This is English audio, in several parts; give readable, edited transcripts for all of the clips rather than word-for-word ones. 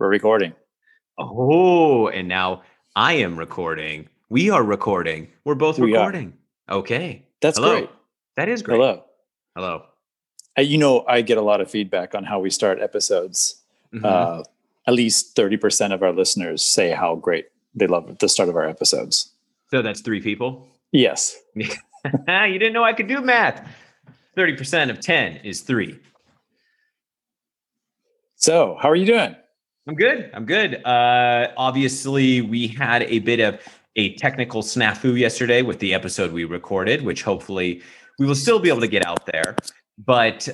We're recording. Oh, and now I am recording. We are recording. We're both recording. Okay. That's great. That is great. Hello. I get a lot of feedback on how we start episodes. Mm-hmm. At least 30% of our listeners say how great they love the start of our episodes. So that's three people? Yes. You didn't know I could do math. 30% of 10 is 3. So how are you doing? I'm good. Obviously, we had a bit of a technical snafu yesterday with the episode we recorded, which hopefully we will still be able to get out there. But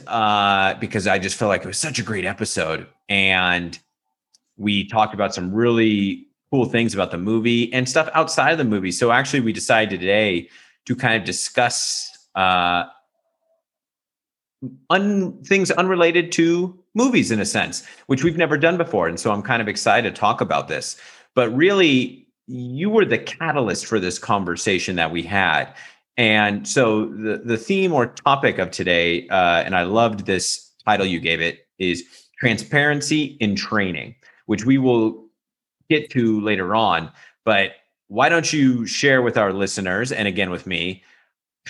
because I just felt like it was such a great episode. And we talked about some really cool things about the movie and stuff outside of the movie. So actually, we decided today to kind of discuss things unrelated to movies in a sense, which we've never done before. And so I'm kind of excited to talk about this. But really, you were the catalyst for this conversation that we had. And so the theme or topic of today, and I loved this title you gave it, is transparency in training, which we will get to later on. But why don't you share with our listeners, and again with me,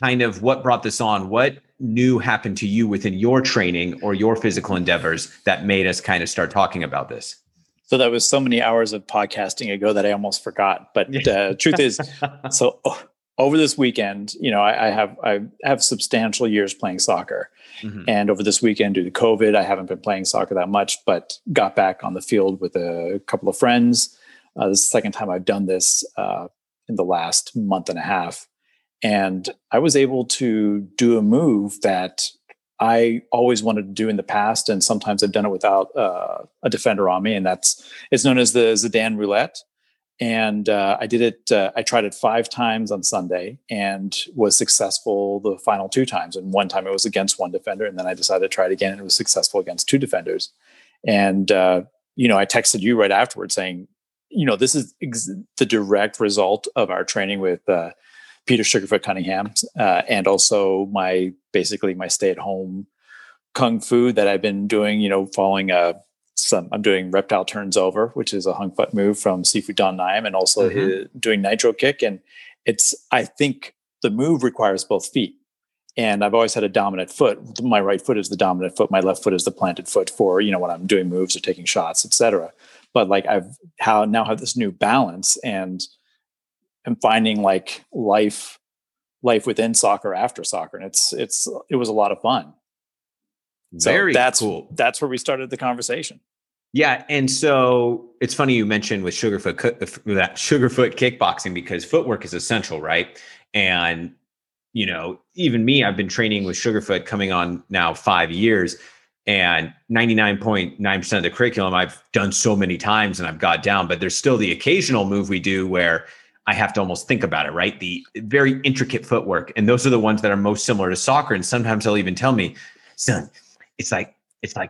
kind of what brought this on, what new happened to you within your training or your physical endeavors that made us kind of start talking about this? So that was so many hours of podcasting ago that I almost forgot. But truth is, so over this weekend, I have substantial years playing soccer. Mm-hmm. And over this weekend, due to COVID, I haven't been playing soccer that much, but got back on the field with a couple of friends. This is the second time I've done this in the last month and a half. And I was able to do a move that I always wanted to do in the past. And sometimes I've done it without a defender on me. And it's known as the Zidane Roulette. And I tried it 5 times on Sunday and was successful the final 2 times. And one time it was against one defender. And then I decided to try it again. And it was successful against 2 defenders. And, I texted you right afterwards saying, this is the direct result of our training with Peter Sugarfoot Cunningham, and also my stay-at-home Kung Fu that I've been doing, following I'm doing reptile turns over, which is a hung foot move from Sifu Don Naim, and also doing nitro kick. And I think the move requires both feet. And I've always had a dominant foot. My right foot is the dominant foot. My left foot is the planted foot for, when I'm doing moves or taking shots, et cetera. But like now have this new balance and finding like life within soccer after soccer. And it was a lot of fun. Very cool. That's where we started the conversation. Yeah. And so it's funny you mentioned with Sugarfoot kickboxing, because footwork is essential, right? And, even me, I've been training with Sugarfoot coming on now 5 years, and 99.9% of the curriculum I've done so many times and I've got down, but there's still the occasional move we do where I have to almost think about it, right? The very intricate footwork. And those are the ones that are most similar to soccer. And sometimes they'll even tell me, son, it's like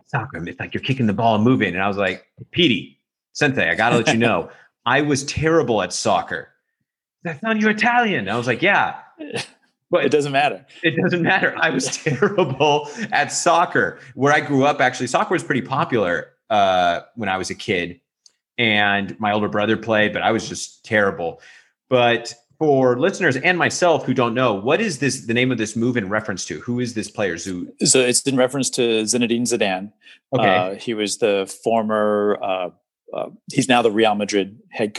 soccer. It's like you're kicking the ball and moving. And I was like, Petey, Sensei, I got to let you know, I was terrible at soccer. That sounds you're Italian. And I was like, yeah. But it doesn't matter. It doesn't matter. I was terrible at soccer. Where I grew up, actually, soccer was pretty popular when I was a kid. And my older brother played, but I was just terrible. But for listeners and myself who don't know, what is this, the name of this move in reference to? Who is this player? So it's in reference to Zinedine Zidane. Okay. He was the former, he's now the Real Madrid head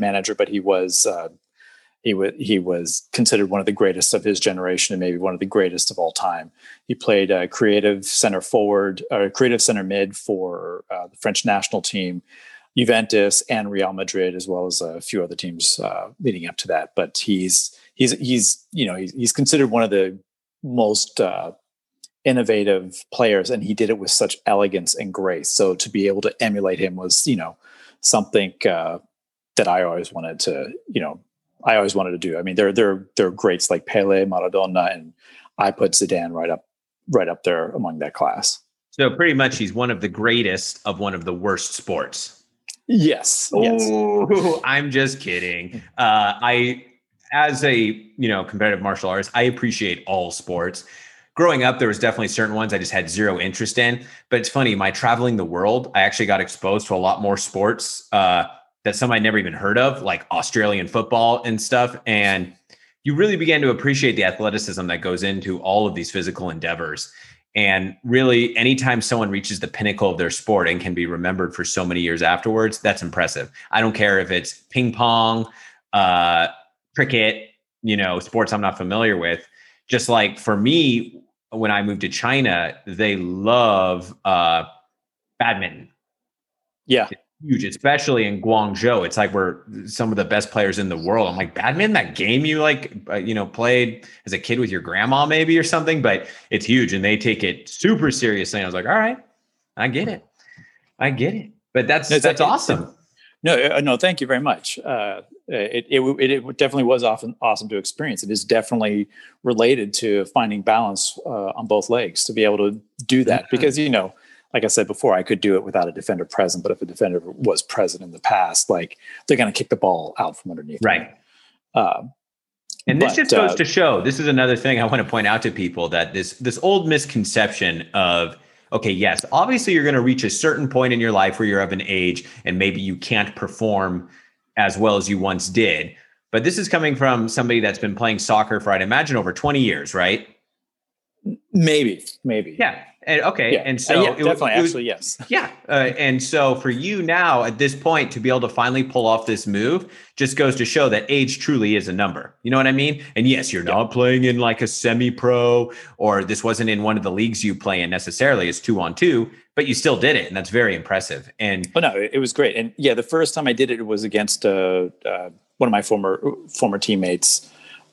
manager, but he was considered one of the greatest of his generation and maybe one of the greatest of all time. He played creative center mid for the French national team, Juventus, and Real Madrid, as well as a few other teams leading up to that. But he's considered one of the most innovative players, and he did it with such elegance and grace. So to be able to emulate him was, something that I always wanted to, do. I mean, there are greats like Pele, Maradona, and I put Zidane right up there among that class. So pretty much, he's one of the greatest of one of the worst sports. Yes. Ooh, I'm just kidding. As a competitive martial artist, I appreciate all sports. growing up, there was definitely certain ones I just had zero interest in. But it's funny, my traveling the world, I actually got exposed to a lot more sports that some I'd never even heard of, like Australian football and stuff. And you really began to appreciate the athleticism that goes into all of these physical endeavors. And really, anytime someone reaches the pinnacle of their sport and can be remembered for so many years afterwards, that's impressive. I don't care if it's ping pong, cricket, you know, sports I'm not familiar with. Just like for me, when I moved to China, they love badminton. Yeah. Huge, especially in Guangzhou. It's like we're some of the best players in the world. I'm like, badminton, that game you like, you know, played as a kid with your grandma maybe or something, but it's huge and they take it super seriously. And I was like, all right, I get it. But that's awesome. No, thank you very much. It definitely was awesome to experience. It is definitely related to finding balance on both legs to be able to do that because, you know, like I said before, I could do it without a defender present, but if a defender was present in the past, like they're going to kick the ball out from underneath. Right. And this just goes to show, this is another thing I want to point out to people, that this old misconception of, okay, yes, obviously you're going to reach a certain point in your life where you're of an age and maybe you can't perform as well as you once did. But this is coming from somebody that's been playing soccer for, I'd imagine, over 20 years, right? Maybe. Yeah. And okay. Yeah. And so it was, yes. Yeah. And so for you now at this point to be able to finally pull off this move just goes to show that age truly is a number. You know what I mean? And yes, you're not playing in like a semi-pro, or this wasn't in one of the leagues you play in necessarily. It's 2-on-2, but you still did it. And that's very impressive. And it was great. And yeah, the first time I did it, it was against one of my former teammates,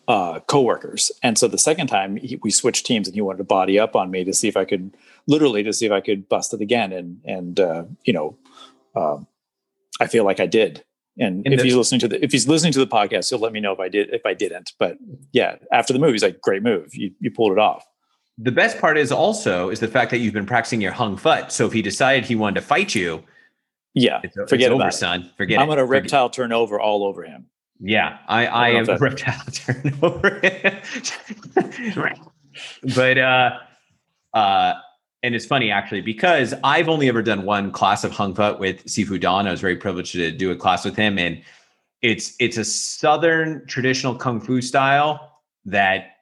co-workers. And so the second time we switched teams and he wanted to body up on me to see if I could bust it again. And I feel like I did. And if he's listening to the podcast, he'll let me know if I didn't, but yeah, after the movie, he's like, great move. You pulled it off. The best part is also the fact that you've been practicing your hung foot. So if he decided he wanted to fight you, yeah, forget it, son. I'm going to reptile turnover all over him. Yeah, I am a reptile turnover. But, and it's funny actually, because I've only ever done one class of Hung Fut with Sifu Don. I was very privileged to do a class with him. And it's a Southern traditional Kung Fu style that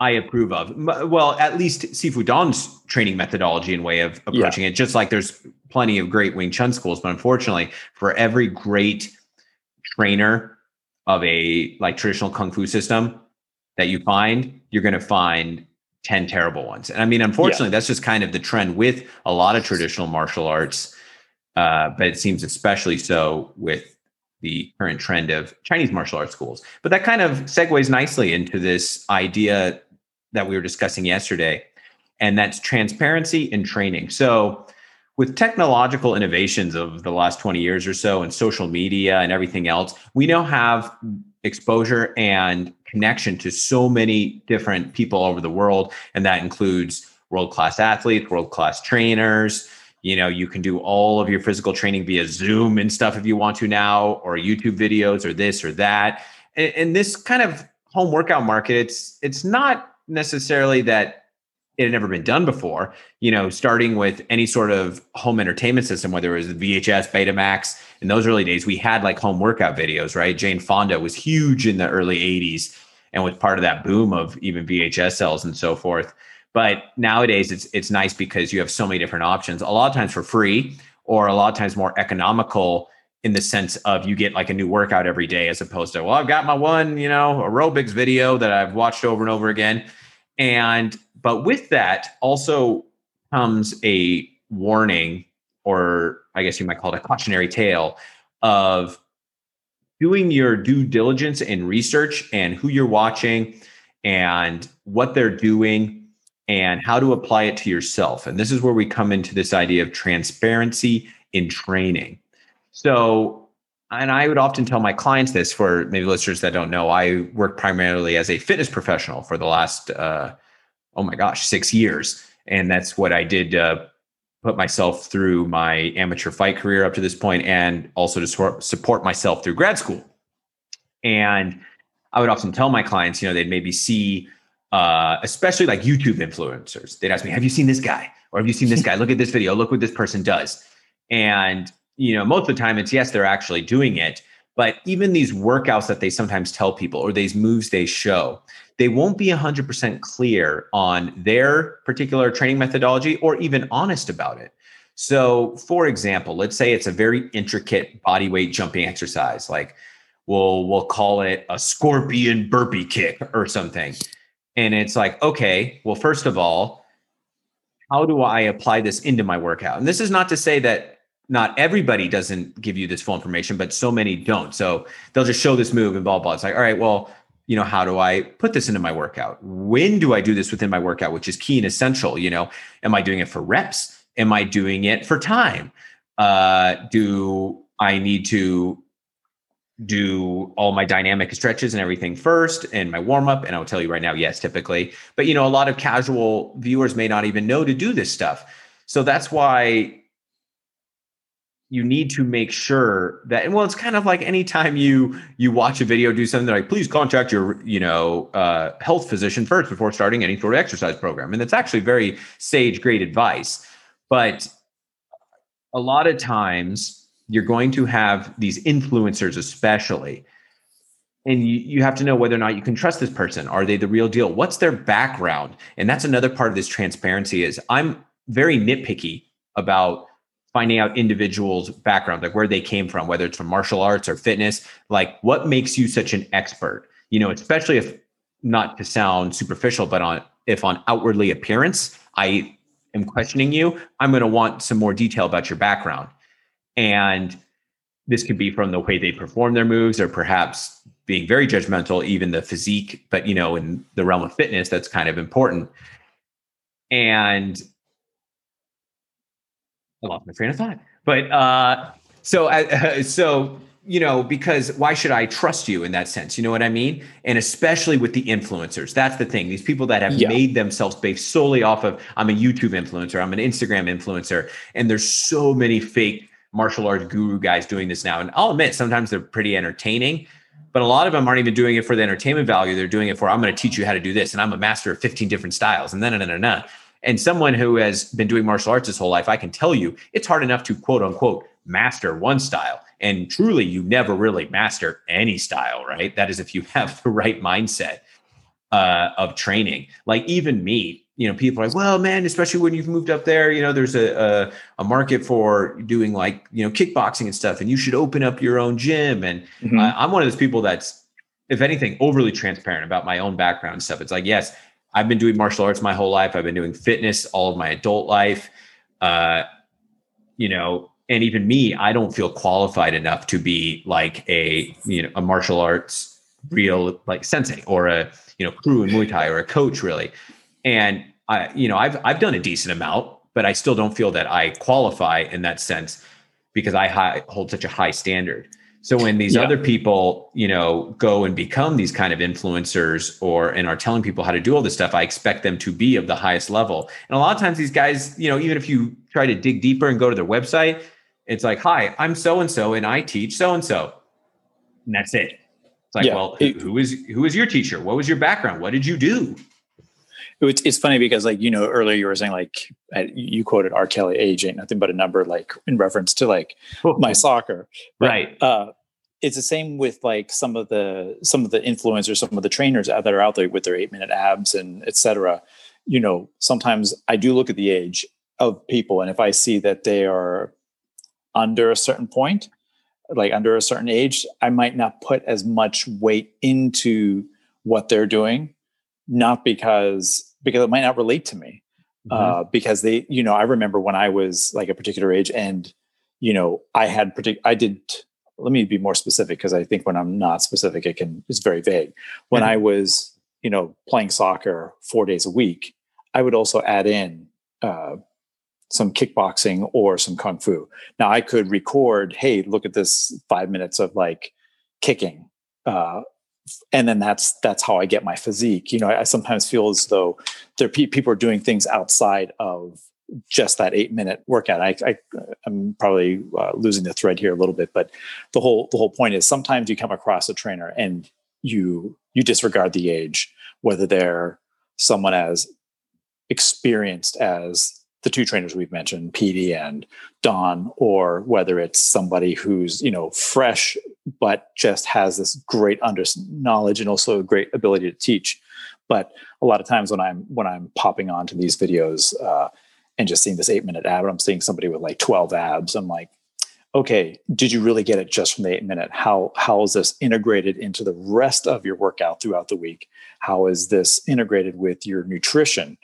I approve of. Well, at least Sifu Don's training methodology and way of approaching it, just like there's plenty of great Wing Chun schools, but unfortunately for every great trainer of a like traditional Kung Fu system that you find, you're going to find 10 terrible ones. And I mean, unfortunately, that's just kind of the trend with a lot of traditional martial arts. But it seems especially so with the current trend of Chinese martial arts schools. But that kind of segues nicely into this idea that we were discussing yesterday, and that's transparency in training. So with technological innovations of the last 20 years or so and social media and everything else, we now have exposure and connection to so many different people all over the world. And that includes world-class athletes, world-class trainers. You know, you can do all of your physical training via Zoom and stuff if you want to now, or YouTube videos or this or that. And this kind of home workout market, it's not necessarily that it had never been done before, you know, starting with any sort of home entertainment system, whether it was VHS, Betamax. In those early days, we had like home workout videos, right? Jane Fonda was huge in the early 80s and was part of that boom of even VHS sales and so forth. But nowadays, it's nice because you have so many different options, a lot of times for free, or a lot of times more economical in the sense of you get like a new workout every day, as opposed to, well, I've got my one, you know, aerobics video that I've watched over and over again. But with that also comes a warning, or I guess you might call it a cautionary tale, of doing your due diligence and research and who you're watching and what they're doing and how to apply it to yourself. And this is where we come into this idea of transparency in training. So, and I would often tell my clients this, for maybe listeners that don't know, I work primarily as a fitness professional for the last, 6 years. And that's what I did, put myself through my amateur fight career up to this point, and also to support myself through grad school. And I would often tell my clients, you know, they'd maybe see especially like YouTube influencers. They'd ask me, have you seen this guy? Or have you seen this guy? Look at this video. Look what this person does. And, you know, most of the time it's, yes, they're actually doing it. But even these workouts that they sometimes tell people or these moves they show, they won't be 100% clear on their particular training methodology or even honest about it. So for example, let's say it's a very intricate body weight jumping exercise. Like we'll call it a scorpion burpee kick or something. And it's like, okay, well, first of all, how do I apply this into my workout? And this is not to say that not everybody doesn't give you this full information, but so many don't. So they'll just show this move and blah, blah. It's like, all right, well, you know, how do I put this into my workout? When do I do this within my workout, which is key and essential? You know, am I doing it for reps? Am I doing it for time? Do I need to do all my dynamic stretches and everything first and my warm up? And I'll tell you right now, yes, typically, but you know, a lot of casual viewers may not even know to do this stuff. So that's why you need to make sure that, and well, it's kind of like anytime you watch a video, do something like, please contact your, health physician first before starting any sort of exercise program. And that's actually very sage, great advice. But a lot of times you're going to have these influencers, especially, and you have to know whether or not you can trust this person. Are they the real deal? What's their background? And that's another part of this transparency is I'm very nitpicky about finding out individuals' background, like where they came from, whether it's from martial arts or fitness, like what makes you such an expert, you know, especially if not to sound superficial, but if on outwardly appearance, I am questioning you, I'm going to want some more detail about your background. And this could be from the way they perform their moves or perhaps being very judgmental, even the physique, but you know, in the realm of fitness, that's kind of important. And I lost my train of thought, but so you know, because why should I trust you in that sense? You know what I mean? And especially with the influencers, that's the thing. These people that have made themselves based solely off of I'm a YouTube influencer, I'm an Instagram influencer, and there's so many fake martial arts guru guys doing this now. And I'll admit, sometimes they're pretty entertaining, but a lot of them aren't even doing it for the entertainment value. They're doing it for I'm going to teach you how to do this, and I'm a master of 15 different styles, and then. And someone who has been doing martial arts his whole life, I can tell you, it's hard enough to quote unquote master one style. And truly, you never really master any style, right? That is if you have the right mindset of training. Like even me, you know, people are like, well, man, especially when you've moved up there, you know, there's a market for doing like, you know, kickboxing and stuff, and you should open up your own gym. And I'm one of those people that's, if anything, overly transparent about my own background and stuff. It's like, yes, I've been doing martial arts my whole life. I've been doing fitness all of my adult life. You know, and even me, I don't feel qualified enough to be like a martial arts real like sensei or a crew in Muay Thai or a coach really. And I've done a decent amount, but I still don't feel that I qualify in that sense because I hold such a high standard. So when these other people, you know, go and become these kind of influencers and are telling people how to do all this stuff, I expect them to be of the highest level. And a lot of times these guys, you know, even if you try to dig deeper and go to their website, it's like, hi, I'm so-and-so and I teach so-and-so. And that's it. It's like, well, who is your teacher? What was your background? What did you do? It's funny because like, you know, earlier you were saying like, you quoted R. Kelly, age ain't nothing but a number, like in reference to like my soccer. But, right. It's the same with like some of the influencers, some of the trainers that are out there with their 8-minute abs and et cetera. You know, sometimes I do look at the age of people, and if I see that they are under a certain point, like under a certain age, I might not put as much weight into what they're doing. Not because it might not relate to me, because they, you know, I remember when I was like a particular age and, you know, let me be more specific. Cause I think when I'm not specific, it's very vague. When I was, you know, playing soccer 4 days a week, I would also add in, some kickboxing or some Kung Fu. Now I could record, hey, look at this 5 minutes of like kicking, and then that's how I get my physique. You know, I sometimes feel as though there people are doing things outside of just that 8-minute workout. I'm probably losing the thread here a little bit, but the whole point is sometimes you come across a trainer and you disregard the age, whether they're someone as experienced as the two trainers we've mentioned, PD and Don, or whether it's somebody who's, you know, fresh, but just has this great knowledge and also a great ability to teach. But a lot of times when I'm popping onto these videos and just seeing this 8-minute ab, I'm seeing somebody with like 12 abs. I'm like, okay, did you really get it just from the 8-minute? How is this integrated into the rest of your workout throughout the week? How is this integrated with your nutrition?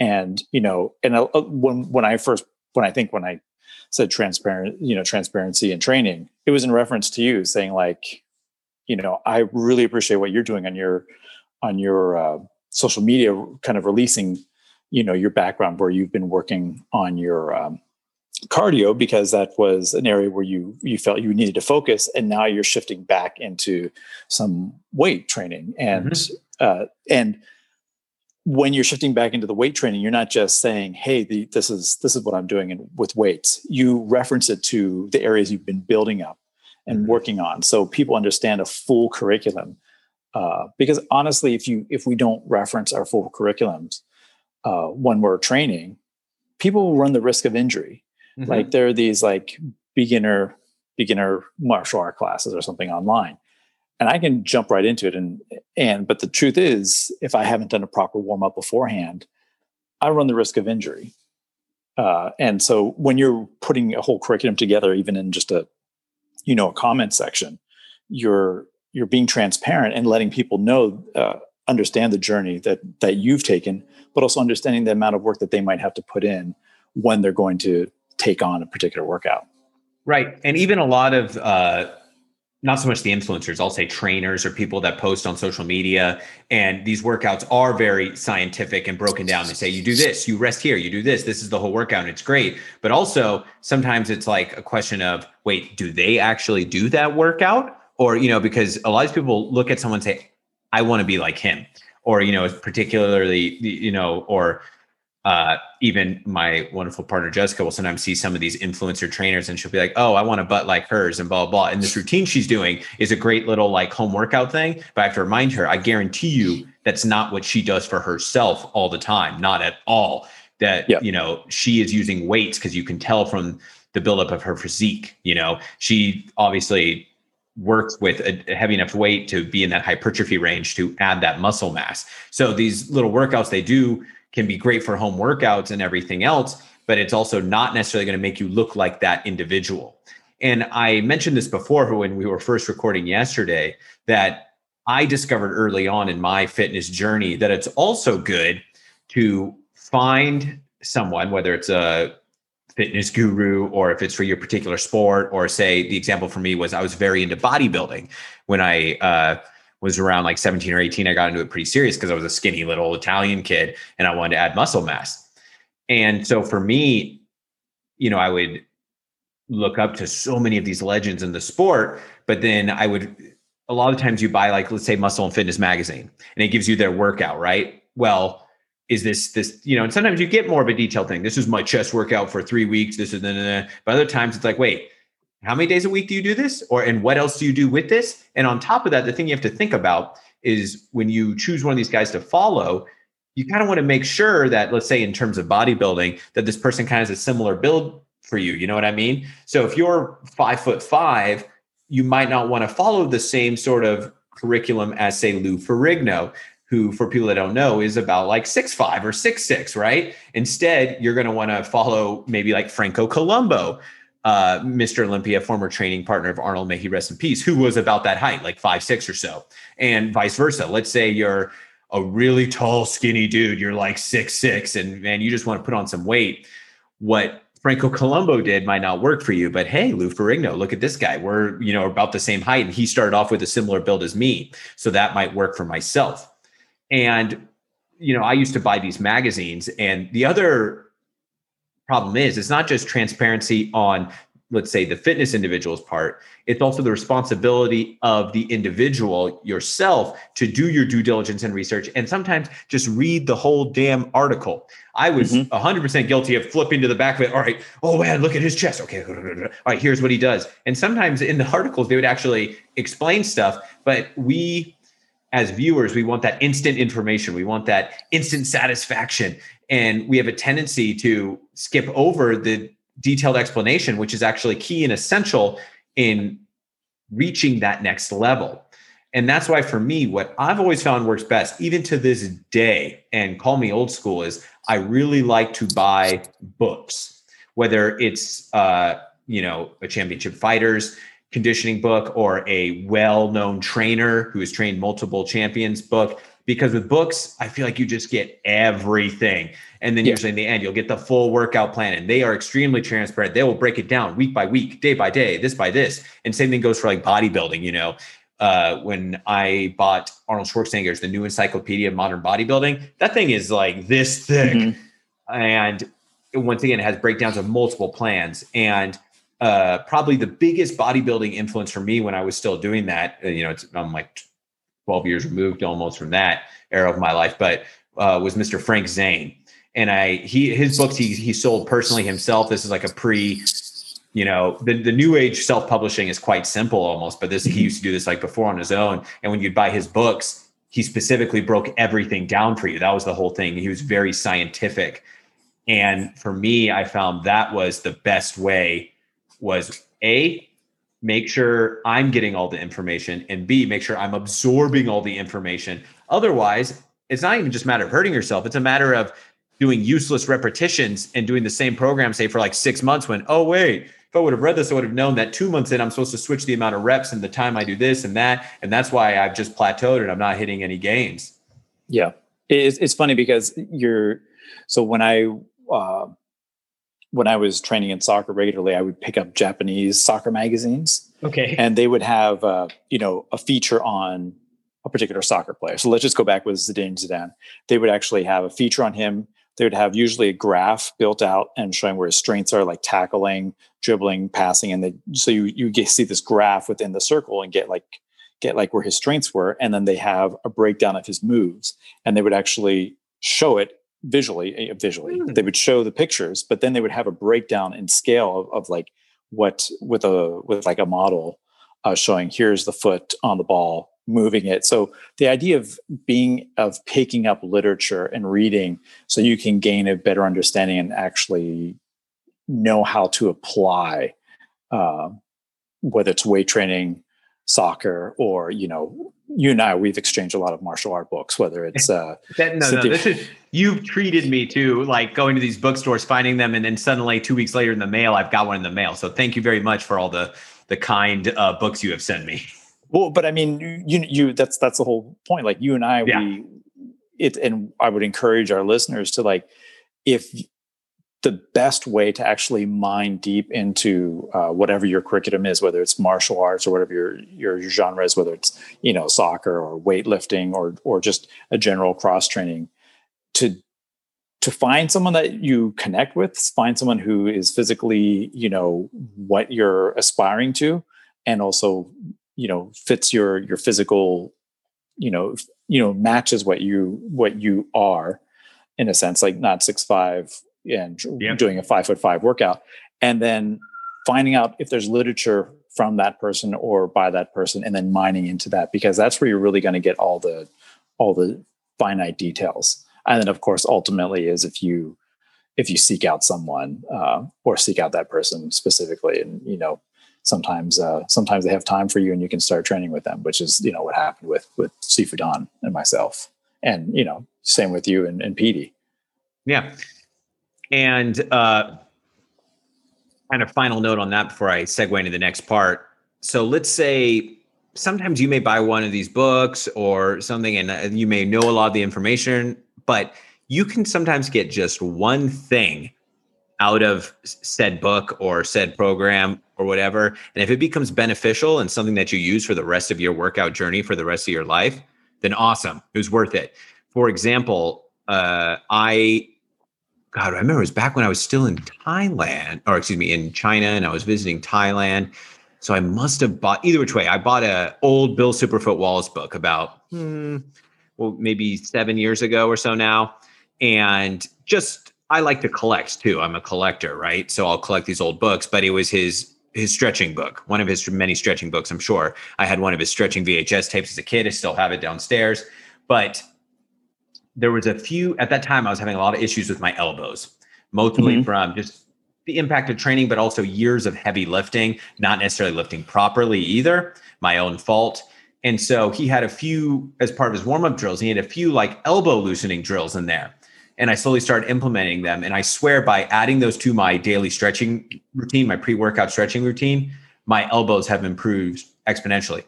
And, you know, and when I said transparency and training, it was in reference to you saying like, you know, I really appreciate what you're doing on your social media, kind of releasing, you know, your background where you've been working on your cardio, because that was an area where you felt you needed to focus. And now you're shifting back into some weight training and when you're shifting back into the weight training, you're not just saying, hey, this is what I'm doing with weights. You reference it to the areas you've been building up and working on. So people understand a full curriculum. Because honestly, if we don't reference our full curriculums when we're training, people run the risk of injury. Mm-hmm. Like there are these like beginner martial art classes or something online. And I can jump right into it. But the truth is, if I haven't done a proper warm up beforehand, I run the risk of injury. And so when you're putting a whole curriculum together, even in just a comment section, you're being transparent and letting people know, understand the journey that you've taken, but also understanding the amount of work that they might have to put in when they're going to take on a particular workout. Right. And even a lot of, not so much the influencers, I'll say trainers or people that post on social media. And these workouts are very scientific and broken down. They say, you do this, you rest here, you do this. This is the whole workout. And it's great. But also sometimes it's like a question of, wait, do they actually do that workout? Or, you know, because a lot of people look at someone and say, I want to be like him. Or, you know, particularly, you know, or even my wonderful partner, Jessica, will sometimes see some of these influencer trainers and she'll be like, oh, I want a butt like hers and blah, blah, blah. And this routine she's doing is a great little like home workout thing. But I have to remind her, I guarantee you, that's not what she does for herself all the time. Not at all. That, yep. You know, she is using weights because you can tell from the buildup of her physique. You know, she obviously works with a heavy enough weight to be in that hypertrophy range to add that muscle mass. So these little workouts they do can be great for home workouts and everything else, but it's also not necessarily going to make you look like that individual. And I mentioned this before when we were first recording yesterday, that I discovered early on in my fitness journey that it's also good to find someone, whether it's a fitness guru or if it's for your particular sport, or say the example for me was I was very into bodybuilding when I, was around like 17 or 18. I got into it pretty serious because I was a skinny little Italian kid and I wanted to add muscle mass. And so for me, you know, I would look up to so many of these legends in the sport, but then I would, a lot of times you buy like, let's say Muscle and Fitness magazine, and it gives you their workout, right? Well, is this, you know, and sometimes you get more of a detailed thing. This is my chest workout for 3 weeks. This is, but other times it's like, wait, how many days a week do you do this? And what else do you do with this? And on top of that, the thing you have to think about is when you choose one of these guys to follow, you kind of want to make sure that, let's say in terms of bodybuilding, that this person kind of has a similar build for you. You know what I mean? So if you're 5'5", you might not want to follow the same sort of curriculum as say Lou Ferrigno, who for people that don't know is about like 6'5" or 6'6", right? Instead, you're going to want to follow maybe like Franco Colombo, Mr. Olympia, former training partner of Arnold, may he rest in peace, who was about that height, like 5'6" or so, and vice versa. Let's say you're a really tall, skinny dude, you're like 6'6", and man, you just want to put on some weight. What Franco Colombo did might not work for you, but hey, Lou Ferrigno, look at this guy. We're, you know, about the same height, and he started off with a similar build as me, so that might work for myself. And, you know, I used to buy these magazines, and the other problem is it's not just transparency on, let's say, the fitness individual's part. It's also the responsibility of the individual yourself to do your due diligence and research, and sometimes just read the whole damn article. I was 100% guilty of flipping to the back of it. All right. Oh man, look at his chest. Okay. All right. Here's what he does. And sometimes in the articles, they would actually explain stuff, but we as viewers, we want that instant information. We want that instant satisfaction. And we have a tendency to skip over the detailed explanation, which is actually key and essential in reaching that next level. And that's why for me, what I've always found works best, even to this day, and call me old school, is I really like to buy books, whether it's, a Championship Fighters conditioning book or a well-known trainer who has trained multiple champions book, because with books, I feel like you just get everything. And then usually in the end, you'll get the full workout plan, and they are extremely transparent. They will break it down week by week, day by day, this by this. And same thing goes for like bodybuilding. When I bought Arnold Schwarzenegger's The New Encyclopedia of Modern Bodybuilding, that thing is like this thick. Mm-hmm. And once again, it has breakdowns of multiple plans. And probably the biggest bodybuilding influence for me when I was still doing that, I'm like 12 years removed almost from that era of my life, but was Mr. Frank Zane. And his books he sold personally himself. This is like a pre... the new age self-publishing is quite simple almost, but he used to do this like before on his own. And when you'd buy his books, he specifically broke everything down for you. That was the whole thing. He was very scientific. And for me, I found that was the best way was A, make sure I'm getting all the information, and B, make sure I'm absorbing all the information. Otherwise, it's not even just a matter of hurting yourself. It's a matter of doing useless repetitions and doing the same program, say for like 6 months, when, oh wait, if I would have read this, I would have known that 2 months in, I'm supposed to switch the amount of reps and the time I do this and that. And that's why I've just plateaued and I'm not hitting any gains. Yeah. It's funny because when I was training in soccer regularly, I would pick up Japanese soccer magazines. Okay. And they would have, a feature on a particular soccer player. So let's just go back with Zidane. They would actually have a feature on him. They would have usually a graph built out and showing where his strengths are, like tackling, dribbling, passing. And so you see this graph within the circle and get where his strengths were. And then they have a breakdown of his moves, and they would actually show it visually. Mm. They would show the pictures, but then they would have a breakdown in scale of like what with a model showing here's the foot on the ball, moving it. So the idea of picking up literature and reading so you can gain a better understanding and actually know how to apply, whether it's weight training, soccer, or, you and I, we've exchanged a lot of martial art books, whether it's, you've treated me to like going to these bookstores, finding them. And then suddenly 2 weeks later in the mail, I've got one in the mail. So thank you very much for all the kind books you have sent me. Well, but I mean, that's the whole point. Like you and I, and I would encourage our listeners to if the best way to actually mine deep into whatever your curriculum is, whether it's martial arts or whatever your genre is, whether it's, soccer or weightlifting or just a general cross training, to find someone that you connect with, find someone who is physically, what you're aspiring to, and also, fits your physical, matches what you are in a sense, like not 6'5" and doing a 5'5" workout, and then finding out if there's literature from that person or by that person, and then mining into that, because that's where you're really going to get all the finite details. And then of course, ultimately is if you seek out someone, or seek out that person specifically, and, sometimes they have time for you and you can start training with them, which is, what happened with Sifu Don and myself, and, same with you and Petey. Yeah. And, kind of final note on that before I segue into the next part. So let's say sometimes you may buy one of these books or something, and you may know a lot of the information, but you can sometimes get just one thing out of said book or said program or whatever. And if it becomes beneficial and something that you use for the rest of your workout journey for the rest of your life, then awesome. It was worth it. For example, I remember it was back when I was still in Thailand, or excuse me, in China, and I was visiting Thailand. So I must have bought, either which way, I bought an old Bill Superfoot Wallace book about, maybe 7 years ago or so now. And I like to collect too. I'm a collector, right? So I'll collect these old books, but it was his his stretching book, one of his many stretching books, I'm sure. I had one of his stretching VHS tapes as a kid. I still have it downstairs. But there was a few, at that time, I was having a lot of issues with my elbows, mostly from just the impact of training, but also years of heavy lifting, not necessarily lifting properly either, my own fault. And so he had a few, as part of his warm-up drills, he had a few like elbow loosening drills in there. And I slowly started implementing them. And I swear by adding those to my daily stretching routine, my pre-workout stretching routine, my elbows have improved exponentially.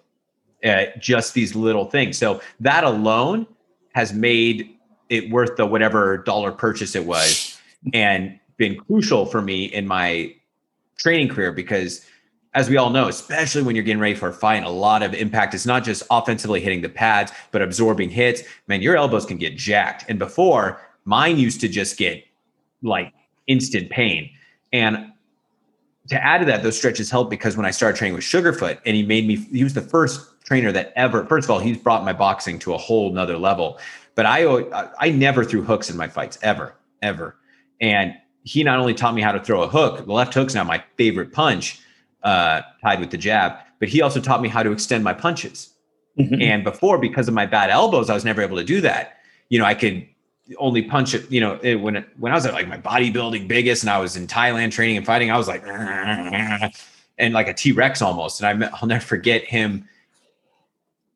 Just these little things. So that alone has made it worth the whatever dollar purchase it was and been crucial for me in my training career because as we all know, especially when you're getting ready for a fight, a lot of impact is not just offensively hitting the pads, but absorbing hits. Man, your elbows can get jacked. And before, mine used to just get like instant pain. And to add to that, those stretches helped because when I started training with Sugarfoot and he made me, he was the first trainer that ever, first of all, he's brought my boxing to a whole nother level, but I never threw hooks in my fights ever. And he not only taught me how to throw a hook, the left hook's now my favorite punch, tied with the jab, but he also taught me how to extend my punches. And before, because of my bad elbows, I was never able to do that. You know, I could only punch it, you know, when I was at like my bodybuilding biggest and I was in Thailand training and fighting, I was like, and like a T-Rex almost. And I'll never forget him.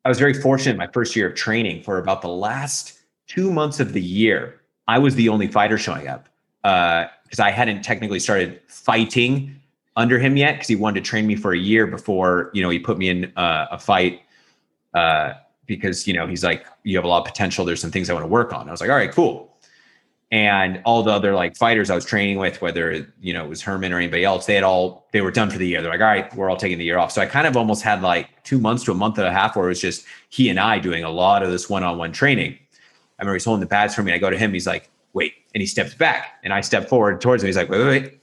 I was very fortunate in my first year of training for about the last 2 months of the year. I was the only fighter showing up because I hadn't technically started fighting under him yet because he wanted to train me for a year before, you know, he put me in a fight because, you know, he's like, you have a lot of potential. There's some things I want to work on. I was like, all right, cool. And all the other like fighters I was training with, whether, you know, it was Herman or anybody else, they were done for the year. They're like, all right, we're all taking the year off. So I kind of almost had like 2 months to a month and a half where it was just he and I doing a lot of this one-on-one training. I remember he's holding the pads for me. I go to him. He's like, wait, and he steps back and I step forward towards him. He's like, wait,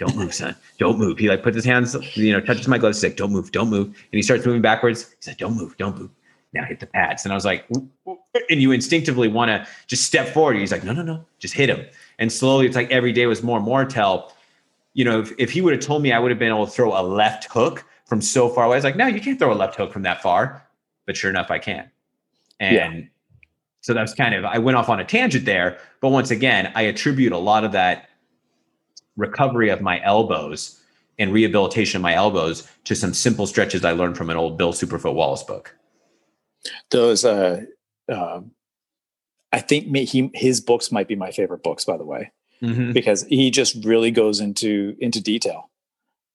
don't move, son. Don't move. He like puts his hands, you know, touches my gloves. He's like, don't move. And he starts moving backwards. He said, don't move. Now hit the pads. And I was like, and you instinctively want to just step forward. He's like, no, just hit him. And slowly it's like every day was more and more till, you know, if he would have told me I would have been able to throw a left hook from so far away. I was like, no, you can't throw a left hook from that far, but sure enough, I can. And so that was kind of, I went off on a tangent there, but once again, I attribute a lot of that recovery of my elbows and rehabilitation of my elbows to some simple stretches I learned from an old Bill Superfoot Wallace book. Those, I think his books might be my favorite books, by the way, because he just really goes into detail.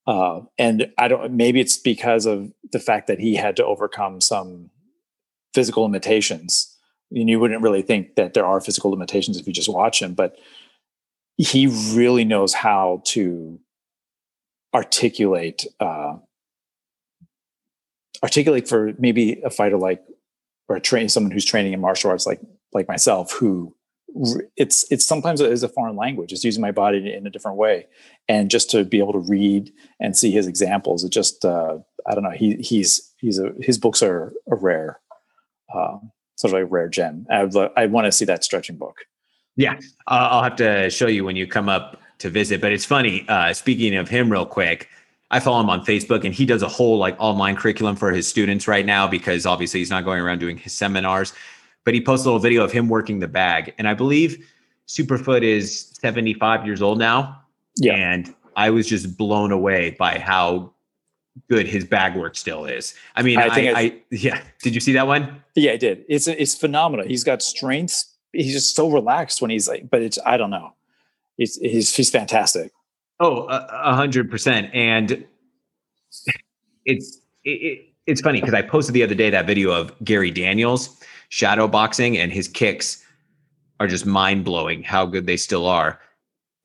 And I don't, maybe it's because of the fact that he had to overcome some physical limitations. And you wouldn't really think that there are physical limitations if you just watch him, but he really knows how to articulate for maybe a fighter like, or train someone who's training in martial arts, like myself, who it's sometimes it is a foreign language. It's using my body in a different way. And just to be able to read and see his examples, it just, I don't know. His books are a rare, sort of a rare gem. I want to see that stretching book. Yeah. I'll have to show you when you come up to visit, but it's funny. Speaking of him real quick, I follow him on Facebook and he does a whole like online curriculum for his students right now, because obviously he's not going around doing his seminars, but he posts a little video of him working the bag. And I believe Superfoot is 75 years old now. Yeah. And I was just blown away by how good his bag work still is. I mean, I did you see that one? Yeah, I did. It's phenomenal. He's got strength. He's just so relaxed when he's like, but I don't know. He's fantastic. Oh, 100%. And it's funny because I posted the other day that video of Gary Daniels shadow boxing, and his kicks are just mind blowing how good they still are.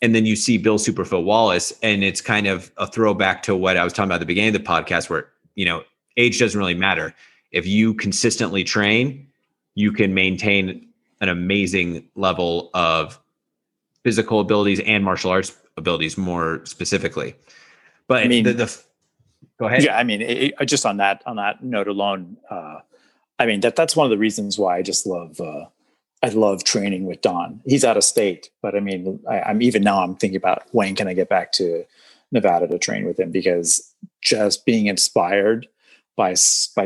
And then you see Bill Superfoot Wallace, and it's kind of a throwback to what I was talking about at the beginning of the podcast, where, you know, age doesn't really matter. If you consistently train, you can maintain an amazing level of physical abilities and martial arts abilities more specifically. But I mean, go ahead. Yeah. I mean, just on that note alone, I mean, that's one of the reasons why I just love, I love training with Don. He's out of state, but I mean, I'm even now I'm thinking about when can I get back to Nevada to train with him, because just being inspired by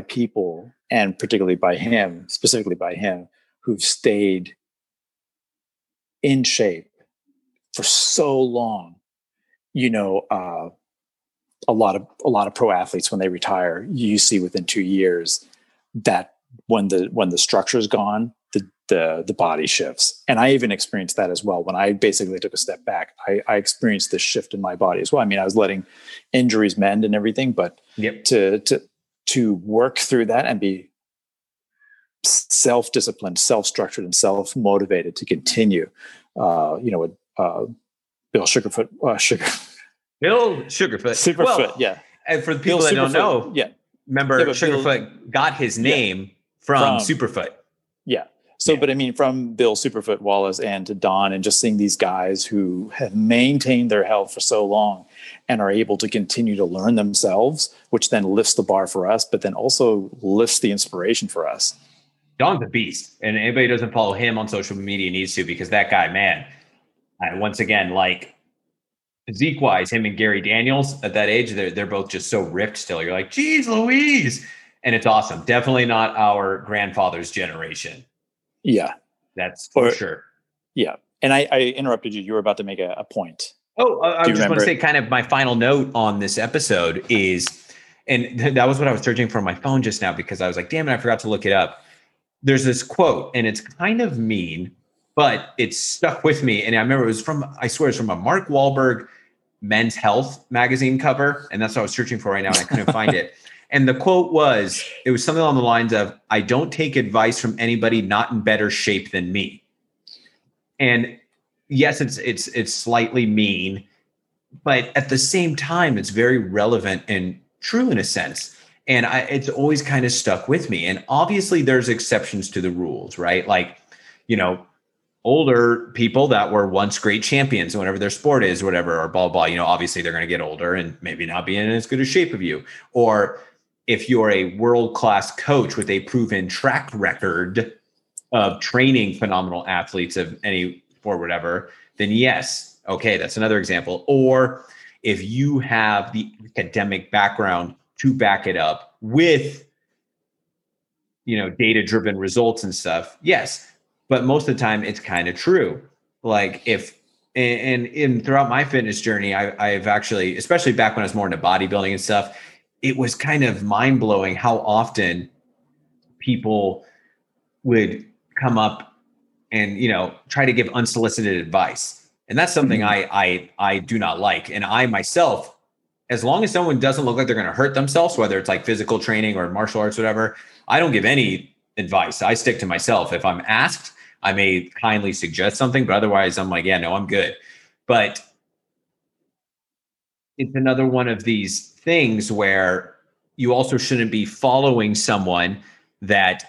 people, and particularly by him, specifically by him, who've stayed in shape for so long. You know, a lot of pro athletes, when they retire, you see within 2 years that when the structure is gone, the body shifts. And I even experienced that as well. When I basically took a step back, I experienced this shift in my body as well. I mean, I was letting injuries mend and everything, but yep, to work through that and be self-disciplined, self-structured, and self-motivated to continue, Bill Sugarfoot, Bill Sugarfoot. Superfoot, well, yeah. And for the people that don't know, yeah, remember, Sugarfoot got his name from Superfoot. Yeah. So, yeah, but I mean, from Bill Superfoot Wallace and to Don, and just seeing these guys who have maintained their health for so long and are able to continue to learn themselves, which then lifts the bar for us, but then also lifts the inspiration for us. Don's a beast. And anybody who doesn't follow him on social media needs to, because that guy, man, once again, like, physique wise, him and Gary Daniels at that age, they're both just so ripped still. You're like, geez Louise. And it's awesome. Definitely not our grandfather's generation. Yeah. That's for sure. Yeah. And I interrupted you. You were about to make a point. Oh, I just want to say kind of my final note on this episode is, and that was what I was searching for on my phone just now, because I was like, damn it, I forgot to look it up. There's this quote, and it's kind of mean, but it stuck with me. And I remember it was from, I swear it's from a Mark Wahlberg Men's Health magazine cover. And that's what I was searching for right now, and I couldn't find it. And the quote was, it was something along the lines of, I don't take advice from anybody not in better shape than me. And yes, it's slightly mean, but at the same time, it's very relevant and true in a sense. And it's always kind of stuck with me. And obviously there's exceptions to the rules, right? Like, you know, older people that were once great champions, whatever their sport is, whatever, or blah, blah, you know, obviously they're going to get older and maybe not be in as good a shape of you. Or if you're a world-class coach with a proven track record of training phenomenal athletes of any sport, whatever, then yes. Okay. That's another example. Or if you have the academic background to back it up with, you know, data-driven results and stuff. Yes. But most of the time, it's kind of true. Like and throughout my fitness journey, I've actually, especially back when I was more into bodybuilding and stuff, it was kind of mind blowing how often people would come up and, you know, try to give unsolicited advice. And that's something I do not like. And I myself, as long as someone doesn't look like they're going to hurt themselves, whether it's like physical training or martial arts, whatever, I don't give any advice. I stick to myself. If I'm asked, I may kindly suggest something, but otherwise I'm like, yeah, no, I'm good. But it's another one of these things where you also shouldn't be following someone that,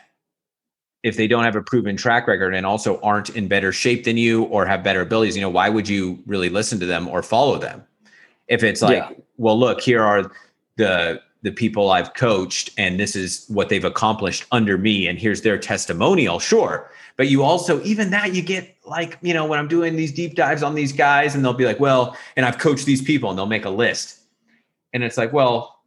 if they don't have a proven track record and also aren't in better shape than you or have better abilities, you know, why would you really listen to them or follow them? If it's like, yeah, well, look, here are the people I've coached and this is what they've accomplished under me, and here's their testimonial. Sure. But you also, even that, you get like, you know, when I'm doing these deep dives on these guys and they'll be like, well, and I've coached these people, and they'll make a list. And it's like, well,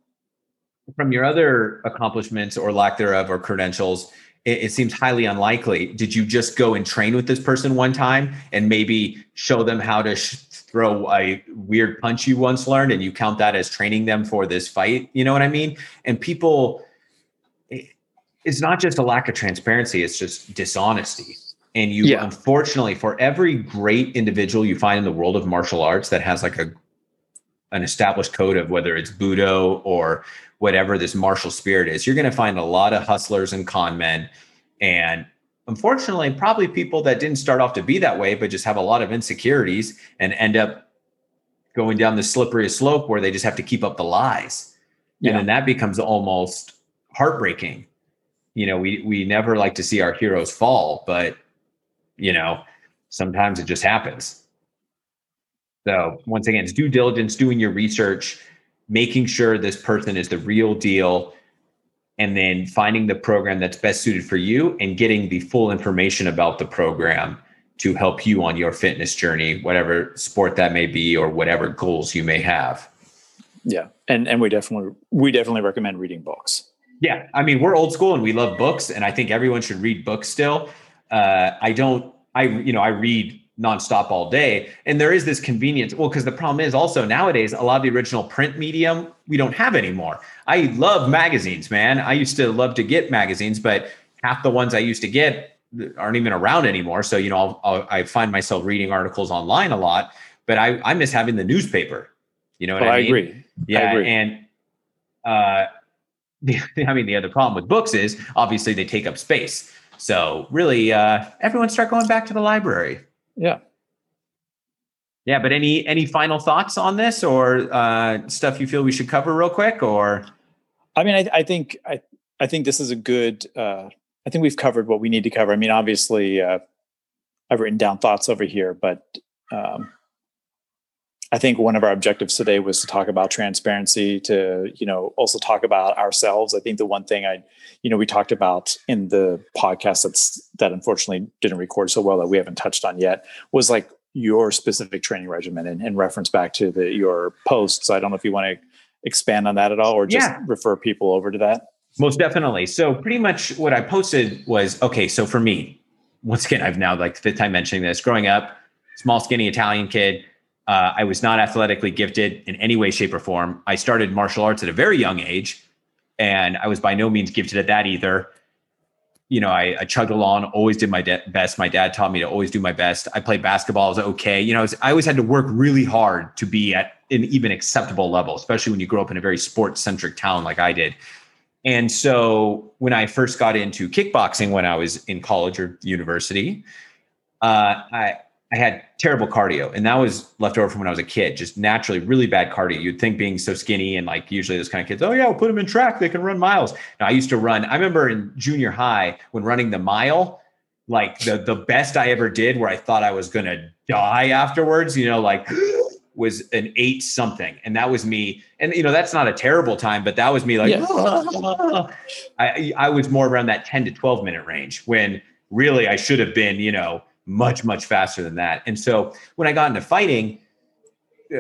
from your other accomplishments or lack thereof or credentials, it seems highly unlikely. Did you just go and train with this person one time and maybe show them how to throw a weird punch you once learned, and you count that as training them for this fight? You know what I mean? And people, it's not just a lack of transparency, it's just dishonesty. And you, yeah, unfortunately, for every great individual you find in the world of martial arts that has like an established code of whether it's Budo or whatever this martial spirit is, you're going to find a lot of hustlers and con men. And unfortunately, probably people that didn't start off to be that way, but just have a lot of insecurities and end up going down the slippery slope where they just have to keep up the lies. Yeah. And then that becomes almost heartbreaking. You know, we never like to see our heroes fall, but you know, sometimes it just happens. So once again, it's due diligence, doing your research, making sure this person is the real deal, and then finding the program that's best suited for you and getting the full information about the program to help you on your fitness journey, whatever sport that may be or whatever goals you may have. Yeah. And we definitely recommend reading books. Yeah. I mean, we're old school and we love books, and I think everyone should read books still. I read nonstop all day, and there is this convenience. Well, because the problem is also nowadays, a lot of the original print medium we don't have anymore. I love magazines, man. I used to love to get magazines, but half the ones I used to get aren't even around anymore. So, you know, I find myself reading articles online a lot, but I miss having the newspaper. You know what I mean? Agree. Yeah. I agree. And, the other problem with books is obviously they take up space. So really, everyone start going back to the library. Yeah. Yeah. But any final thoughts on this, or stuff you feel we should cover real quick? Or, I mean, I think this is a good, I think we've covered what we need to cover. I mean, obviously, I've written down thoughts over here, but I think one of our objectives today was to talk about transparency, to, you know, also talk about ourselves. I think the one thing we talked about in the podcast that unfortunately didn't record so well, that we haven't touched on yet, was like your specific training regimen and reference back to your posts. I don't know if you want to expand on that at all, or just refer people over to that. Most definitely. So pretty much what I posted was, okay, so for me, once again, I've now like the fifth time mentioning this, growing up, small, skinny Italian kid. I was not athletically gifted in any way, shape, or form. I started martial arts at a very young age, and I was by no means gifted at that either. You know, I chugged along, always did my best. My dad taught me to always do my best. I played basketball. I was okay. You know, I always had to work really hard to be at an even acceptable level, especially when you grow up in a very sports-centric town like I did. And so when I first got into kickboxing when I was in college or university, I had terrible cardio, and that was left over from when I was a kid, just naturally really bad cardio. You'd think being so skinny, and like usually those kind of kids, oh yeah, we'll put them in track, they can run miles. Now, I used to run, I remember in junior high when running the mile, like the best I ever did, where I thought I was going to die afterwards, you know, like was an 8 something. And that was me. And you know, that's not a terrible time, but that was me like, I was more around that 10 to 12 minute range when really I should have been, you know, much, much faster than that. And so when I got into fighting,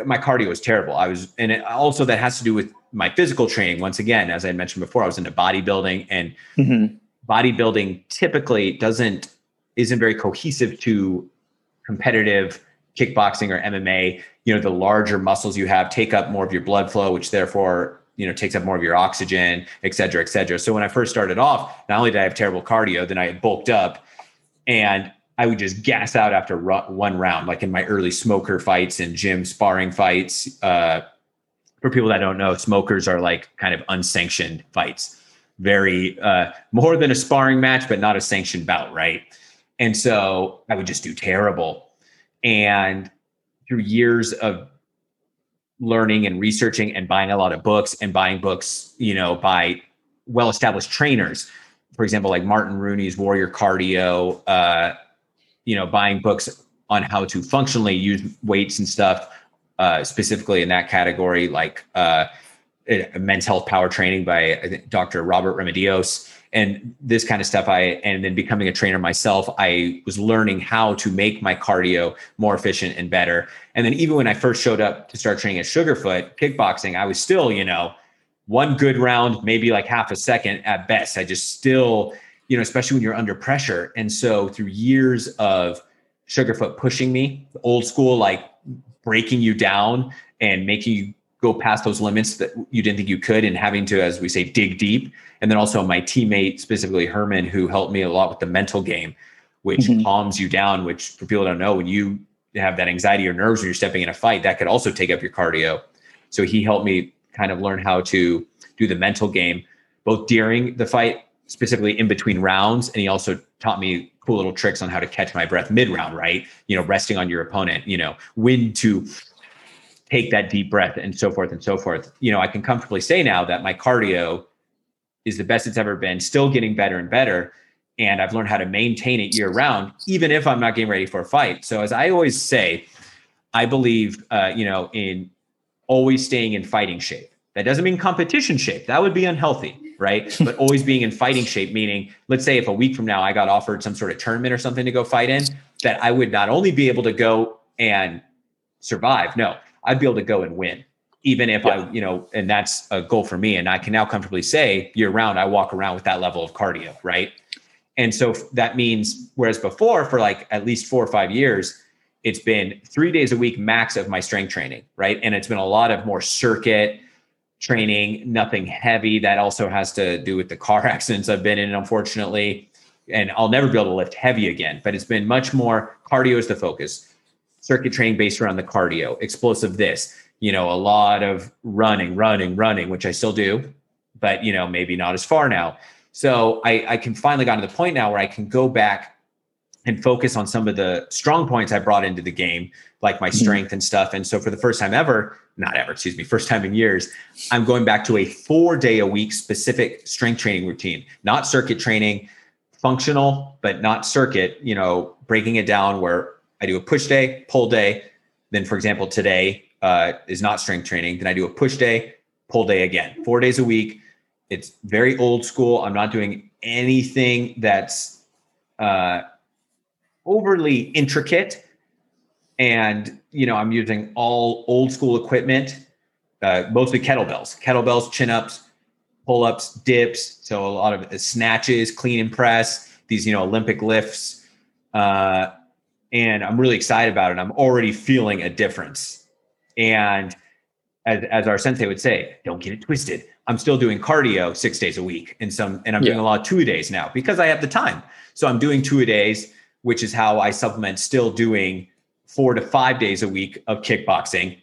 my cardio was terrible. Also that has to do with my physical training. Once again, as I mentioned before, I was into bodybuilding, and bodybuilding typically isn't very cohesive to competitive kickboxing or MMA. You know, the larger muscles you have take up more of your blood flow, which therefore, you know, takes up more of your oxygen, et cetera, et cetera. So when I first started off, not only did I have terrible cardio, then I had bulked up, and I would just gas out after one round, like in my early smoker fights and gym sparring fights. For people that don't know, smokers are like kind of unsanctioned fights, very more than a sparring match, but not a sanctioned bout, right? And so I would just do terrible. And through years of learning and researching and buying a lot of books and buying books, you know, by well-established trainers, for example, like Martin Rooney's Warrior Cardio, you know, buying books on how to functionally use weights and stuff, specifically in that category, like Men's Health Power Training by Dr. Robert Remedios, and this kind of stuff. And then becoming a trainer myself, I was learning how to make my cardio more efficient and better. And then even when I first showed up to start training at Sugarfoot kickboxing, I was still, you know, one good round, maybe like half a second at best. I just still, you know, especially when you're under pressure. And so through years of Sugarfoot pushing me, old school, like breaking you down and making you go past those limits that you didn't think you could, and having to, as we say, dig deep. And then also my teammate, specifically Herman, who helped me a lot with the mental game, which calms you down, which for people that don't know, when you have that anxiety or nerves when you're stepping in a fight, that could also take up your cardio. So he helped me kind of learn how to do the mental game, both during the fight, specifically in between rounds. And he also taught me cool little tricks on how to catch my breath mid-round, right? You know, resting on your opponent, you know, when to take that deep breath and so forth and so forth. You know, I can comfortably say now that my cardio is the best it's ever been, still getting better and better. And I've learned how to maintain it year round, even if I'm not getting ready for a fight. So as I always say, I believe, you know, in always staying in fighting shape. That doesn't mean competition shape. That would be unhealthy, right? But always being in fighting shape, meaning, let's say if a week from now I got offered some sort of tournament or something to go fight in, that I would not only be able to go and survive, no, I'd be able to go and win. even if I, you know, and that's a goal for me. And I can now comfortably say year round, I walk around with that level of cardio. Right. And so that means, whereas before for like at least 4 or 5 years, it's been 3 days a week max of my strength training. Right. And it's been a lot of more circuit training, nothing heavy. That also has to do with the car accidents I've been in, unfortunately, and I'll never be able to lift heavy again, but it's been much more cardio is the focus, circuit training based around the cardio, explosive this, you know, a lot of running, which I still do, but you know, maybe not as far now. So I can finally got to the point now where I can go back and focus on some of the strong points I brought into the game, like my strength and stuff. And so for the first time ever, first time in years, I'm going back to a 4-day-a-week specific strength training routine, not circuit training, functional, but not circuit, you know, breaking it down where I do a push day, pull day. Then for example, today is not strength training. Then I do a push day, pull day again, 4 days a week. It's very old school. I'm not doing anything that's, overly intricate, and you know, I'm using all old school equipment, mostly kettlebells, chin-ups, pull-ups, dips. So a lot of snatches, clean and press, these, you know, Olympic lifts. And I'm really excited about it. I'm already feeling a difference. And as our sensei would say, don't get it twisted. I'm still doing cardio 6 days a week and I'm doing a lot of 2-a-days now because I have the time. So I'm doing 2-a-days, which is how I supplement still doing 4 to 5 days a week of kickboxing,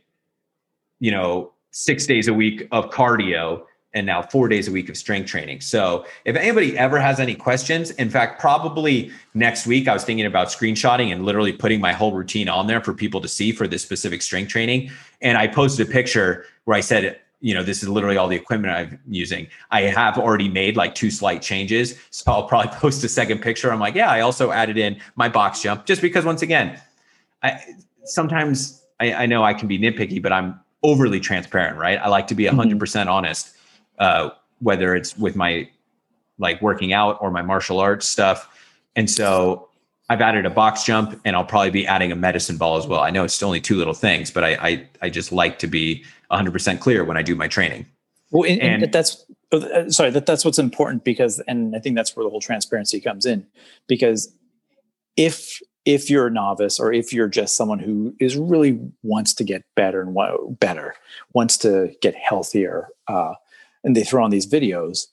you know, 6 days a week of cardio, and now 4 days a week of strength training. So if anybody ever has any questions, in fact, probably next week, I was thinking about screenshotting and literally putting my whole routine on there for people to see for this specific strength training. And I posted a picture where I said, you know, this is literally all the equipment I'm using. I have already made like 2 slight changes. So I'll probably post a second picture. I'm like, yeah, I also added in my box jump just because once again, I know I can be nitpicky, but I'm overly transparent, right? I like to be 100% honest, whether it's with my like working out or my martial arts stuff. And so I've added a box jump and I'll probably be adding a medicine ball as well. I know it's only 2 little things, but I just like to be 100% clear when I do my training. Well, and that's what's important because, and I think that's where the whole transparency comes in, because if you're a novice or if you're just someone who is really wants to get better and wants to get healthier, and they throw on these videos,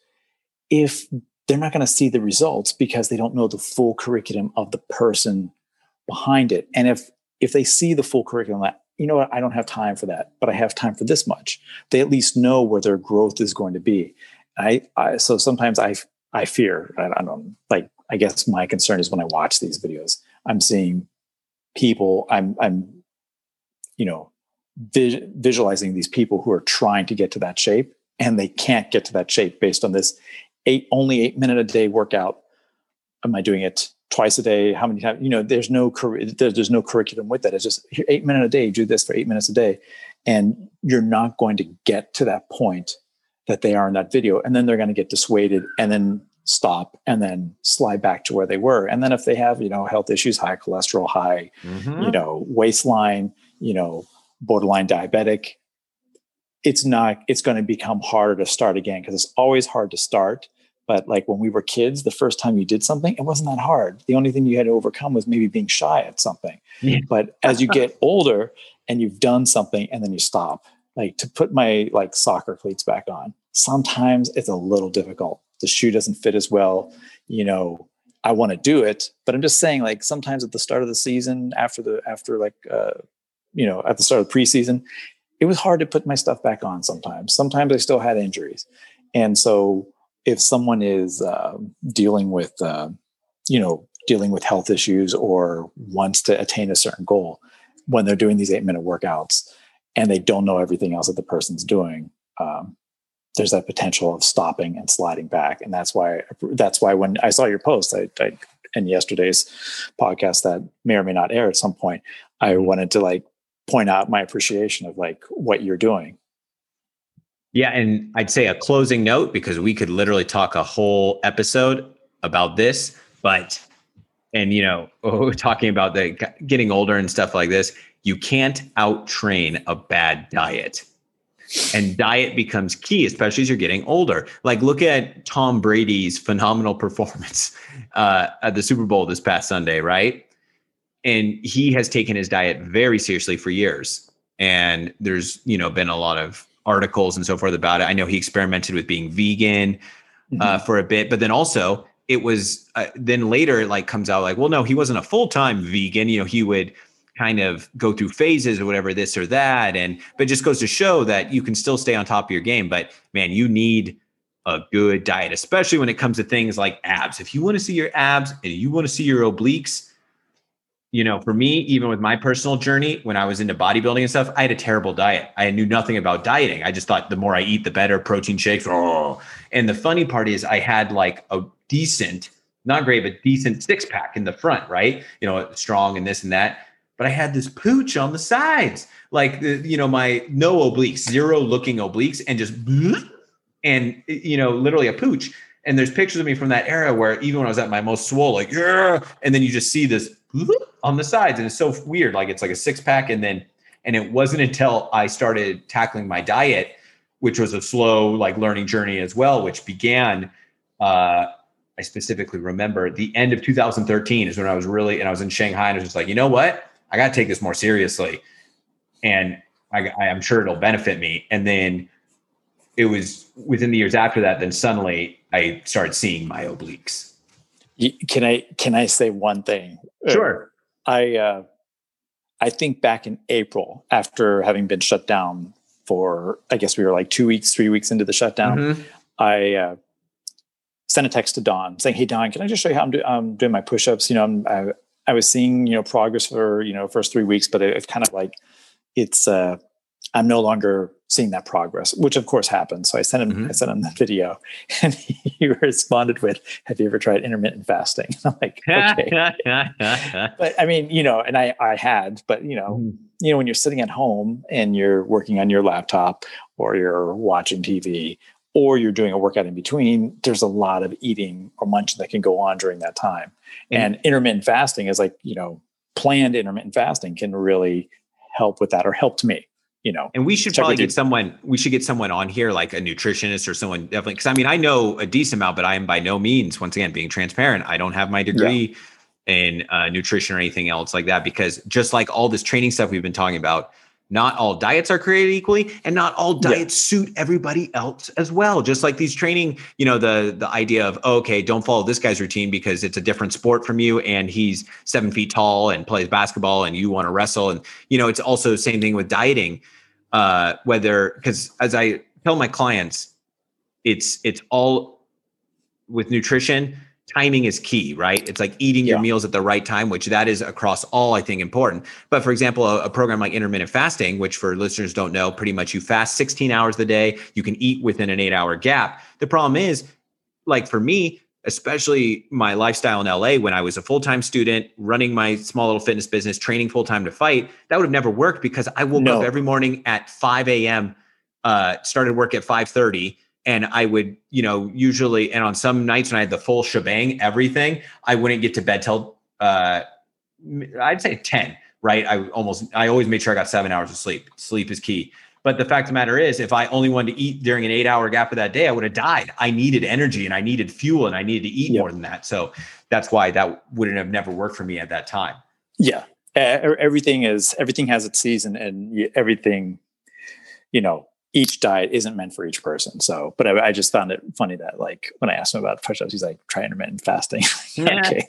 if they're not going to see the results because they don't know the full curriculum of the person behind it. And if they see the full curriculum, that, you know what, I don't have time for that, but I have time for this much, they at least know where their growth is going to be. So sometimes I fear, I don't know, like, I guess my concern is when I watch these videos, I'm seeing people, I'm, you know, visualizing these people who are trying to get to that shape and they can't get to that shape based on this only 8 minute a day workout. Am I doing it twice a day? How many times? You know, there's no curriculum with that. It's just 8 minute a day, you do this for 8 minutes a day, and you're not going to get to that point that they are in that video. And then they're going to get dissuaded and then stop and then slide back to where they were. And then if they have, you know, health issues, high cholesterol, high, you know, waistline, you know, borderline diabetic, it's going to become harder to start again. Cause it's always hard to start. But like when we were kids, the first time you did something, it wasn't that hard. The only thing you had to overcome was maybe being shy at something. Yeah. But as you get older and you've done something and then you stop, like to put my like soccer cleats back on, sometimes it's a little difficult. The shoe doesn't fit as well. You know, I want to do it, but I'm just saying, like, sometimes at the start of the season, at the start of preseason, it was hard to put my stuff back on sometimes. Sometimes I still had injuries. And so if someone is dealing with health issues or wants to attain a certain goal, when they're doing these 8 minute workouts and they don't know everything else that the person's doing, there's that potential of stopping and sliding back. And that's why when I saw your post, I in yesterday's podcast that may or may not air at some point, I wanted to like point out my appreciation of like what you're doing. Yeah. And I'd say a closing note, because we could literally talk a whole episode about this, talking about the getting older and stuff like this, you can't out train a bad diet. And diet becomes key, especially as you're getting older. Like, look at Tom Brady's phenomenal performance at the Super Bowl this past Sunday, right? And he has taken his diet very seriously for years. And there's, you know, been a lot of articles and so forth about it. I know he experimented with being vegan for a bit, but then also it was then later it like comes out like, well, no, he wasn't a full-time vegan. You know, he would kind of go through phases or whatever, this or that. And, but it just goes to show that you can still stay on top of your game, but man, you need a good diet, especially when it comes to things like abs. If you want to see your abs and you want to see your obliques, you know, for me, even with my personal journey, when I was into bodybuilding and stuff, I had a terrible diet. I knew nothing about dieting. I just thought the more I eat, the better. Protein shakes. Oh. And the funny part is I had like a decent, not great, but decent six pack in the front, right? You know, strong and this and that. But I had this pooch on the sides, like, you know, my no obliques, zero looking obliques, and just, and, you know, literally a pooch. And there's pictures of me from that era where even when I was at my most swole, like, and then you just see this on the sides. And it's so weird. Like, it's like a six pack. And then, and it wasn't until I started tackling my diet, which was a slow, like, learning journey as well, which began, I specifically remember the end of 2013 is when I was really, and I was in Shanghai and I was just like, you know what? I got to take this more seriously, and I'm sure it'll benefit me. And then it was within the years after that, then suddenly I started seeing my obliques. Can I say one thing? Sure. I think back in April, after having been shut down for, I guess we were like 2 weeks, 3 weeks into the shutdown, I sent a text to Don saying, "Hey Don, can I just show you how I'm doing my pushups? You know, I was seeing, you know, progress for, you know, first 3 weeks, but it's kind of like, it's, I'm no longer seeing that progress," which of course happened. So I sent him, I sent him the video, and he responded with, "Have you ever tried intermittent fasting?" And I'm like, okay. But I mean, you know, and I had, but you know, you know, when you're sitting at home and you're working on your laptop or you're watching TV or you're doing a workout in between, there's a lot of eating or munching that can go on during that time. And intermittent fasting is like, you know, planned intermittent fasting can really help with that, or helped me, you know. And we should probably get someone, we should get someone on here, like a nutritionist or someone, definitely. Cause I mean, I know a decent amount, but I am by no means, once again, being transparent, I don't have my degree in nutrition or anything else like that, because just like all this training stuff we've been talking about, not all diets are created equally, and not all diets suit everybody else as well. Just like these training, you know, the idea of, oh, okay, don't follow this guy's routine because it's a different sport from you, and he's 7 feet tall and plays basketball, and you want to wrestle. And, you know, it's also the same thing with dieting, whether, because as I tell my clients, it's all with nutrition. Timing is key, right? It's like eating your meals at the right time, which that is across all, I think, important. But for example, a program like intermittent fasting, which for listeners don't know, pretty much you fast 16 hours a day, you can eat within an 8-hour gap. The problem is, like for me, especially my lifestyle in LA, when I was a full-time student, running my small little fitness business, training full-time to fight, that would have never worked, because I woke up every morning at 5 a.m., started work at 5:30. And I would, you know, usually, and on some nights when I had the full shebang, everything, I wouldn't get to bed till, I'd say 10, right? I always made sure I got 7 hours of sleep. Sleep is key. But the fact of the matter is, if I only wanted to eat during an 8-hour gap of that day, I would have died. I needed energy and I needed fuel and I needed to eat more than that. So that's why that wouldn't have never worked for me at that time. Yeah. Everything has its season, and everything, you know, each diet isn't meant for each person. So, but I just found it funny that, like, when I asked him about push-ups, he's like, "Try intermittent fasting." Okay.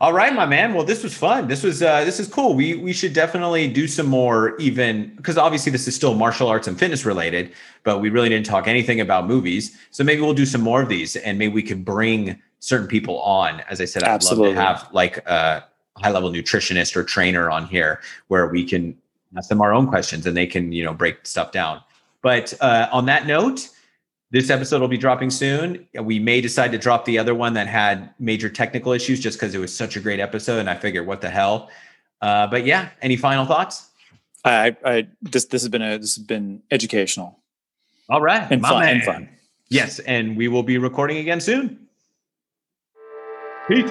All right, my man. Well, this was fun. This is cool. We should definitely do some more, even because obviously this is still martial arts and fitness related, but we really didn't talk anything about movies. So maybe we'll do some more of these, and maybe we can bring certain people on. As I said, I'd love to have like a high level nutritionist or trainer on here where we can ask them our own questions and they can, you know, break stuff down. But on that note, this episode will be dropping soon. We may decide to drop the other one that had major technical issues just because it was such a great episode. And I figured, what the hell? But yeah, any final thoughts? This has been educational. All right. And fun. Yes. And we will be recording again soon. Peace.